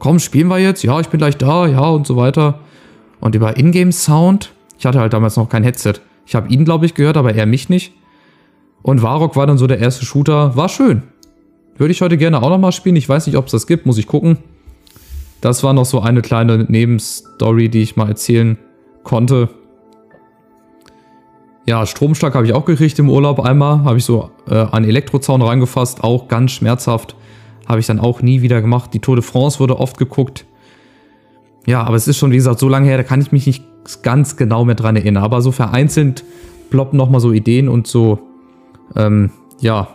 Komm, spielen wir jetzt? Ja, ich bin gleich da, ja und so weiter. Und über Ingame-Sound, ich hatte halt damals noch kein Headset. Ich habe ihn, glaube ich, gehört, aber er mich nicht. Und Warrock war dann so der erste Shooter. War schön. Würde ich heute gerne auch nochmal spielen. Ich weiß nicht, ob es das gibt. Muss ich gucken. Das war noch so eine kleine Nebenstory, die ich mal erzählen konnte. Ja, Stromschlag habe ich auch gekriegt im Urlaub einmal. Habe ich so äh, einen Elektrozaun reingefasst. Auch ganz schmerzhaft. Habe ich dann auch nie wieder gemacht. Die Tour de France wurde oft geguckt. Ja, aber es ist schon, wie gesagt, so lange her, da kann ich mich nicht ganz genau mehr dran erinnern. Aber so vereinzelt ploppen nochmal so Ideen und so, ähm, ja,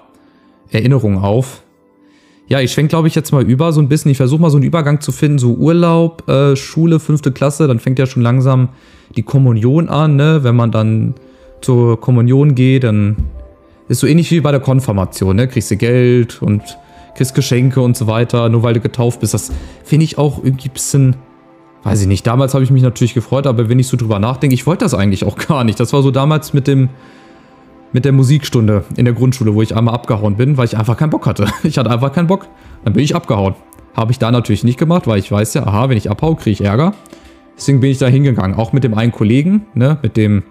Erinnerungen auf. Ja, ich schwenke, glaube ich, jetzt mal über so ein bisschen. Ich versuche mal so einen Übergang zu finden. So Urlaub, äh, Schule, fünfte Klasse. Dann fängt ja schon langsam die Kommunion an, ne? Wenn man dann zur Kommunion geht, dann ist so ähnlich wie bei der Konfirmation, ne? Kriegst du Geld und kriegst Geschenke und so weiter, nur weil du getauft bist. Das finde ich auch irgendwie ein bisschen... Weiß ich nicht, damals habe ich mich natürlich gefreut, aber wenn ich so drüber nachdenke, ich wollte das eigentlich auch gar nicht. Das war so damals mit dem, mit der Musikstunde in der Grundschule, wo ich einmal abgehauen bin, weil ich einfach keinen Bock hatte. Ich hatte einfach keinen Bock, dann bin ich abgehauen. Habe ich da natürlich nicht gemacht, weil ich weiß ja, aha, wenn ich abhaue, kriege ich Ärger. Deswegen bin ich da hingegangen, auch mit dem einen Kollegen, ne, mit dem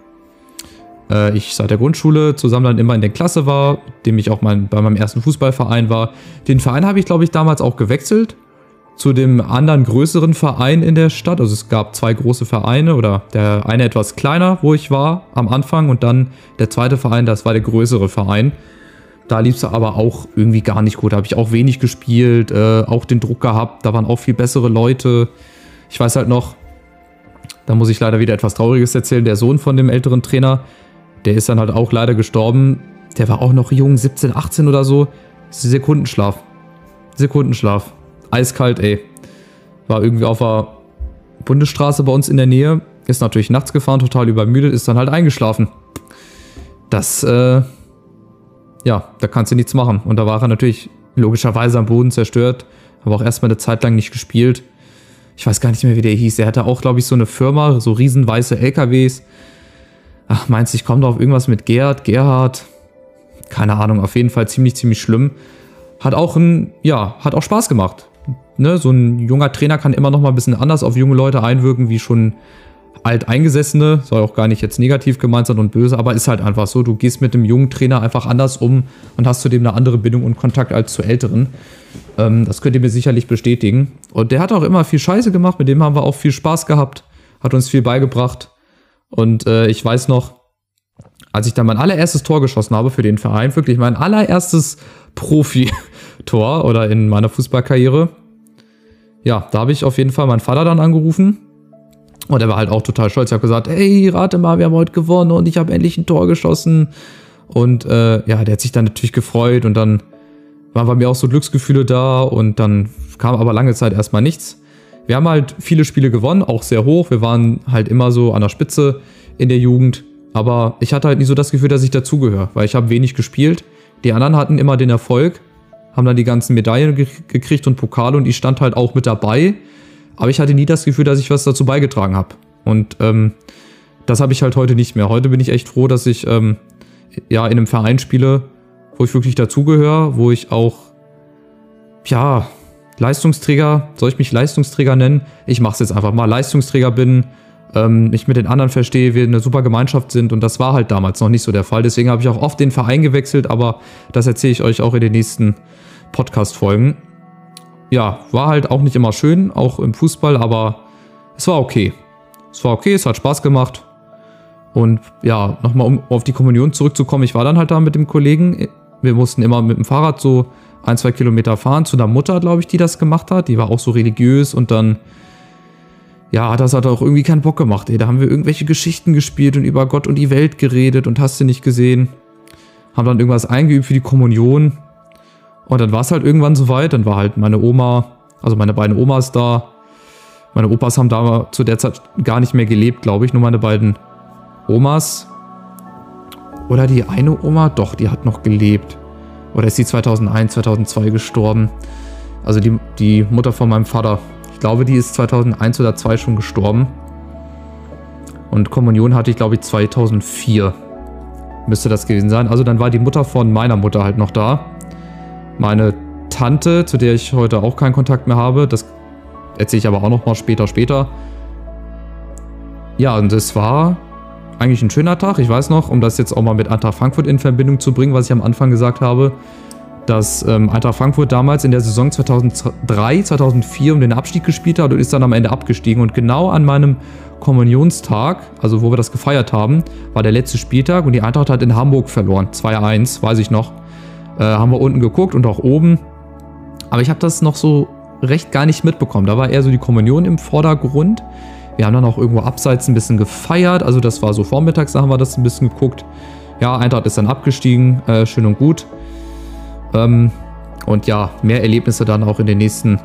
äh, ich seit der Grundschule zusammen dann immer in der Klasse war, mit dem ich auch mal bei meinem ersten Fußballverein war. Den Verein habe ich, glaube ich, damals auch gewechselt. Zu dem anderen größeren Verein in der Stadt. Also es gab zwei große Vereine oder der eine etwas kleiner, wo ich war am Anfang und dann der zweite Verein, das war der größere Verein. Da lief es aber auch irgendwie gar nicht gut. Da habe ich auch wenig gespielt, äh, auch den Druck gehabt. Da waren auch viel bessere Leute. Ich weiß halt noch, da muss ich leider wieder etwas Trauriges erzählen. Der Sohn von dem älteren Trainer, der ist dann halt auch leider gestorben. Der war auch noch jung, siebzehn, achtzehn oder so. Sekundenschlaf. Sekundenschlaf. Eiskalt, ey. War irgendwie auf der Bundesstraße bei uns in der Nähe. Ist natürlich nachts gefahren, total übermüdet, ist dann halt eingeschlafen. Das, äh, ja, da kannst du nichts machen. Und da war er natürlich logischerweise am Boden zerstört. Aber auch erstmal eine Zeit lang nicht gespielt. Ich weiß gar nicht mehr, wie der hieß. Der hatte auch, glaube ich, so eine Firma, so riesen weiße L K Ws. Ach, meinst du, ich komme da auf irgendwas mit Gerhard, Gerhard? Keine Ahnung, auf jeden Fall ziemlich, ziemlich schlimm. Hat auch ein, ja, hat auch Spaß gemacht. Ne, so ein junger Trainer kann immer noch mal ein bisschen anders auf junge Leute einwirken, wie schon Alteingesessene. Soll auch gar nicht jetzt negativ gemeint sein und böse, aber ist halt einfach so. Du gehst mit dem jungen Trainer einfach anders um und hast zudem eine andere Bindung und Kontakt als zu Älteren. Ähm, das könnt ihr mir sicherlich bestätigen. Und der hat auch immer viel Scheiße gemacht, mit dem haben wir auch viel Spaß gehabt, hat uns viel beigebracht. Und äh, ich weiß noch, als ich dann mein allererstes Tor geschossen habe für den Verein, wirklich mein allererstes Profi-Tor oder in meiner Fußballkarriere, ja, da habe ich auf jeden Fall meinen Vater dann angerufen und er war halt auch total stolz. Ich habe gesagt, hey, rate mal, wir haben heute gewonnen und ich habe endlich ein Tor geschossen. Und äh, ja, der hat sich dann natürlich gefreut und dann waren bei mir auch so Glücksgefühle da und dann kam aber lange Zeit erstmal nichts. Wir haben halt viele Spiele gewonnen, auch sehr hoch. Wir waren halt immer so an der Spitze in der Jugend, aber ich hatte halt nie so das Gefühl, dass ich dazugehöre, weil ich habe wenig gespielt. Die anderen hatten immer den Erfolg, haben dann die ganzen Medaillen gekriegt und Pokale und ich stand halt auch mit dabei. Aber ich hatte nie das Gefühl, dass ich was dazu beigetragen habe. Und ähm, das habe ich halt heute nicht mehr. Heute bin ich echt froh, dass ich ähm, ja in einem Verein spiele, wo ich wirklich dazugehöre, wo ich auch, ja, Leistungsträger, soll ich mich Leistungsträger nennen? Ich mache es jetzt einfach mal, Leistungsträger bin, ähm, mich mit den anderen verstehe, wir eine super Gemeinschaft sind und das war halt damals noch nicht so der Fall. Deswegen habe ich auch oft den Verein gewechselt, aber das erzähle ich euch auch in den nächsten Podcast-Folgen. Ja, war halt auch nicht immer schön, auch im Fußball, aber es war okay. Es war okay, es hat Spaß gemacht. Und ja, nochmal, um auf die Kommunion zurückzukommen, ich war dann halt da mit dem Kollegen. Wir mussten immer mit dem Fahrrad so ein, zwei Kilometer fahren zu der Mutter, glaube ich, die das gemacht hat. Die war auch so religiös und dann, ja, das hat auch irgendwie keinen Bock gemacht. Ey, da haben wir irgendwelche Geschichten gespielt und über Gott und die Welt geredet und hast du nicht gesehen. Haben dann irgendwas eingeübt für die Kommunion. Und dann war es halt irgendwann soweit, dann war halt meine Oma, also meine beiden Omas da. Meine Opas haben da zu der Zeit gar nicht mehr gelebt, glaube ich, nur meine beiden Omas. Oder die eine Oma, doch, die hat noch gelebt. Oder ist die zweitausendeins, zweitausendzwei gestorben? Also die, die Mutter von meinem Vater. Ich glaube, die ist zweitausendeins oder zweitausendzwei schon gestorben. Und Kommunion hatte ich, glaube ich, zweitausendvier. Müsste das gewesen sein. Also dann war die Mutter von meiner Mutter halt noch da. Meine Tante, zu der ich heute auch keinen Kontakt mehr habe. Das erzähle ich aber auch nochmal später, später. Ja, und es war eigentlich ein schöner Tag. Ich weiß noch, um das jetzt auch mal mit Eintracht Frankfurt in Verbindung zu bringen, was ich am Anfang gesagt habe, dass ähm, Eintracht Frankfurt damals in der Saison zweitausenddrei, zweitausendvier um den Abstieg gespielt hat und ist dann am Ende abgestiegen. Und genau an meinem Kommunionstag, also wo wir das gefeiert haben, war der letzte Spieltag und die Eintracht hat in Hamburg verloren. zwei eins, weiß ich noch. Äh, haben wir unten geguckt und auch oben. Aber ich habe das noch so recht gar nicht mitbekommen. Da war eher so die Kommunion im Vordergrund. Wir haben dann auch irgendwo abseits ein bisschen gefeiert. Also das war so vormittags, da haben wir das ein bisschen geguckt. Ja, Eintracht ist dann abgestiegen. Äh, schön und gut. Ähm, und ja, mehr Erlebnisse dann auch in den nächsten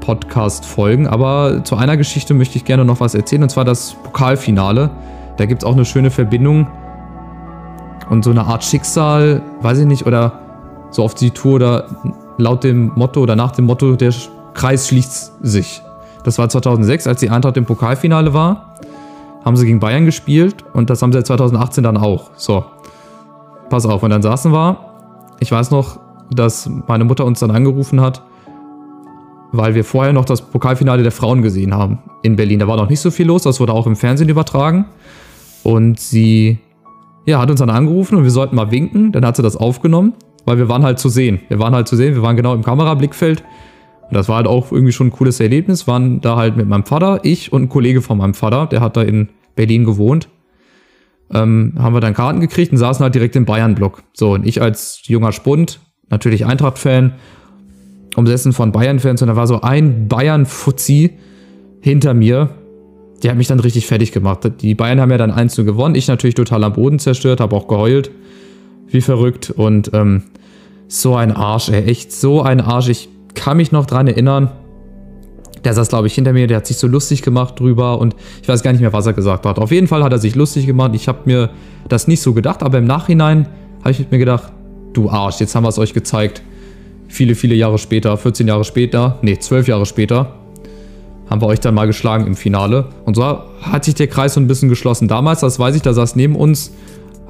Podcast-Folgen. Aber zu einer Geschichte möchte ich gerne noch was erzählen, und zwar das Pokalfinale. Da gibt es auch eine schöne Verbindung und so eine Art Schicksal, weiß ich nicht, oder so auf die Tour oder laut dem Motto oder nach dem Motto, der Kreis schließt sich. Das war zweitausendsechs, als die Eintracht im Pokalfinale war, haben sie gegen Bayern gespielt und das haben sie zweitausendachtzehn dann auch. So, pass auf, und dann saßen wir, ich weiß noch, dass meine Mutter uns dann angerufen hat, weil wir vorher noch das Pokalfinale der Frauen gesehen haben in Berlin. Da war noch nicht so viel los, das wurde auch im Fernsehen übertragen. Und sie ja, hat uns dann angerufen und wir sollten mal winken. Dann hat sie das aufgenommen, weil wir waren halt zu sehen. Wir waren halt zu sehen, wir waren genau im Kamerablickfeld. Und das war halt auch irgendwie schon ein cooles Erlebnis. Wir waren da halt mit meinem Vater, ich und ein Kollege von meinem Vater, der hat da in Berlin gewohnt. Ähm, haben wir dann Karten gekriegt und saßen halt direkt im Bayern-Block. So, und ich als junger Spund, natürlich Eintracht-Fan, umsessen von Bayern-Fans, und da war so ein Bayern-Fuzzi hinter mir, der hat mich dann richtig fertig gemacht. Die Bayern haben ja dann eins zu null gewonnen, ich natürlich total am Boden zerstört, habe auch geheult, wie verrückt, und ähm, so ein Arsch, ey, echt so ein Arsch, ich kann mich noch dran erinnern, der saß, glaube ich, hinter mir, der hat sich so lustig gemacht drüber und ich weiß gar nicht mehr, was er gesagt hat. Auf jeden Fall hat er sich lustig gemacht, ich habe mir das nicht so gedacht, aber im Nachhinein habe ich mir gedacht, du Arsch, jetzt haben wir es euch gezeigt. Viele, viele Jahre später, vierzehn Jahre später, nee, zwölf Jahre später, haben wir euch dann mal geschlagen im Finale. Und so hat sich der Kreis so ein bisschen geschlossen. Damals, das weiß ich, da saß neben uns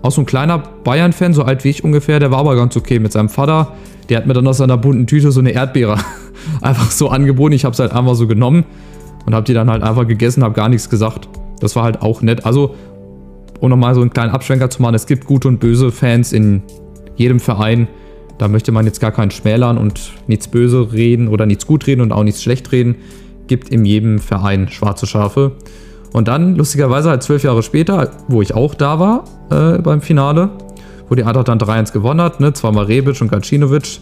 auch so ein kleiner Bayern-Fan, so alt wie ich ungefähr, der war aber ganz okay mit seinem Vater. Der hat mir dann aus seiner bunten Tüte so eine Erdbeere einfach so angeboten. Ich habe es halt einfach so genommen und habe die dann halt einfach gegessen, habe gar nichts gesagt. Das war halt auch nett. Also, um nochmal so einen kleinen Abschwenker zu machen, es gibt gute und böse Fans in jedem Verein. Da möchte man jetzt gar keinen schmälern und nichts böse reden oder nichts gut reden und auch nichts schlecht reden. Gibt in jedem Verein schwarze Schafe. Und dann, lustigerweise, halt zwölf Jahre später, wo ich auch da war äh, beim Finale, wo die Eintracht dann drei eins gewonnen hat, ne? Zweimal Rebic und Gacinovic,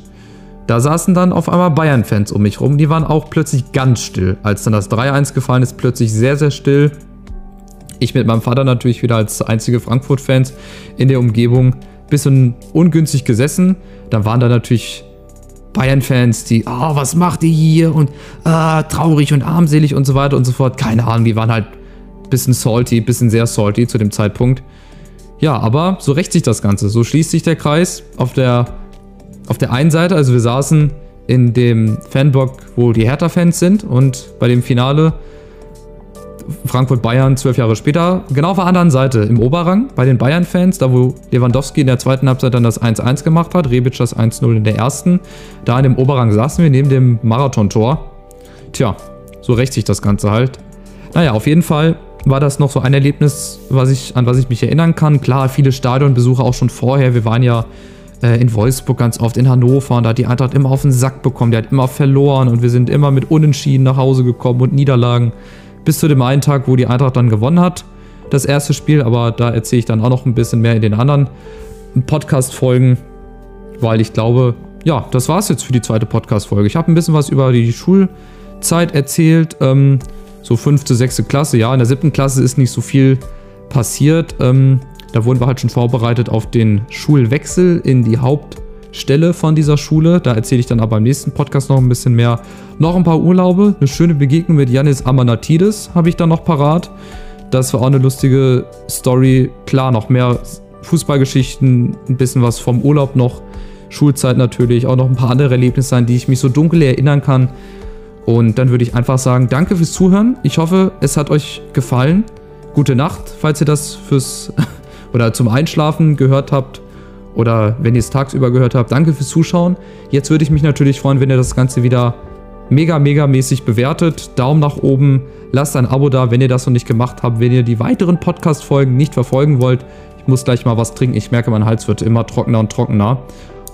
da saßen dann auf einmal Bayern-Fans um mich rum. Die waren auch plötzlich ganz still. Als dann das drei eins gefallen ist, plötzlich sehr, sehr still. Ich mit meinem Vater natürlich wieder als einzige Frankfurt-Fans in der Umgebung bisschen ungünstig gesessen. Dann waren da natürlich Bayern-Fans, die, ah, oh, was macht ihr hier? Und ah, traurig und armselig und so weiter und so fort. Keine Ahnung, die waren halt ein bisschen salty, ein bisschen sehr salty zu dem Zeitpunkt. Ja, aber so rächt sich das Ganze. So schließt sich der Kreis auf der, auf der einen Seite. Also wir saßen in dem Fanblock, wo die Hertha-Fans sind, und bei dem Finale Frankfurt-Bayern zwölf Jahre später, genau auf der anderen Seite, im Oberrang, bei den Bayern-Fans, da wo Lewandowski in der zweiten Halbzeit dann das eins eins gemacht hat, Rebic das eins null in der ersten, da in dem Oberrang saßen wir neben dem Marathontor. Tja, so rächt sich das Ganze halt. Naja, auf jeden Fall war das noch so ein Erlebnis, was ich, an was ich mich erinnern kann. Klar, viele Stadionbesuche auch schon vorher, wir waren ja äh, in Wolfsburg ganz oft, in Hannover, und da hat die Eintracht immer auf den Sack bekommen, die hat immer verloren und wir sind immer mit Unentschieden nach Hause gekommen und Niederlagen. Bis zu dem einen Tag, wo die Eintracht dann gewonnen hat, das erste Spiel, aber da erzähle ich dann auch noch ein bisschen mehr in den anderen Podcast-Folgen, weil ich glaube, ja, das war es jetzt für die zweite Podcast-Folge. Ich habe ein bisschen was über die Schulzeit erzählt, ähm, so fünfte, sechste Klasse, ja, in der siebten Klasse ist nicht so viel passiert, ähm, da wurden wir halt schon vorbereitet auf den Schulwechsel in die Hauptstelle von dieser Schule, da erzähle ich dann aber im nächsten Podcast noch ein bisschen mehr. Noch ein paar Urlaube, eine schöne Begegnung mit Janis Amanatidis habe ich dann noch parat. Das war auch eine lustige Story. Klar, noch mehr Fußballgeschichten, ein bisschen was vom Urlaub noch, Schulzeit natürlich, auch noch ein paar andere Erlebnisse an die ich mich so dunkel erinnern kann. Und dann würde ich einfach sagen, danke fürs Zuhören. Ich hoffe, es hat euch gefallen. Gute Nacht, falls ihr das fürs oder zum Einschlafen gehört habt oder wenn ihr es tagsüber gehört habt. Danke fürs Zuschauen. Jetzt würde ich mich natürlich freuen, wenn ihr das Ganze wieder mega, mega mäßig bewertet. Daumen nach oben, lasst ein Abo da, wenn ihr das noch nicht gemacht habt, wenn ihr die weiteren Podcast-Folgen nicht verfolgen wollt. Ich muss gleich mal was trinken. Ich merke, mein Hals wird immer trockener und trockener.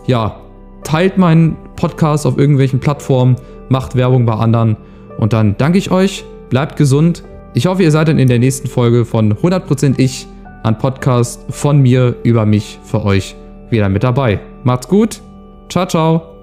Ja, teilt meinen Podcast auf irgendwelchen Plattformen, macht Werbung bei anderen und dann danke ich euch, bleibt gesund. Ich hoffe, ihr seid dann in der nächsten Folge von hundert Prozent Ich, ein Podcast von mir über mich für euch wieder mit dabei. Macht's gut, ciao, ciao.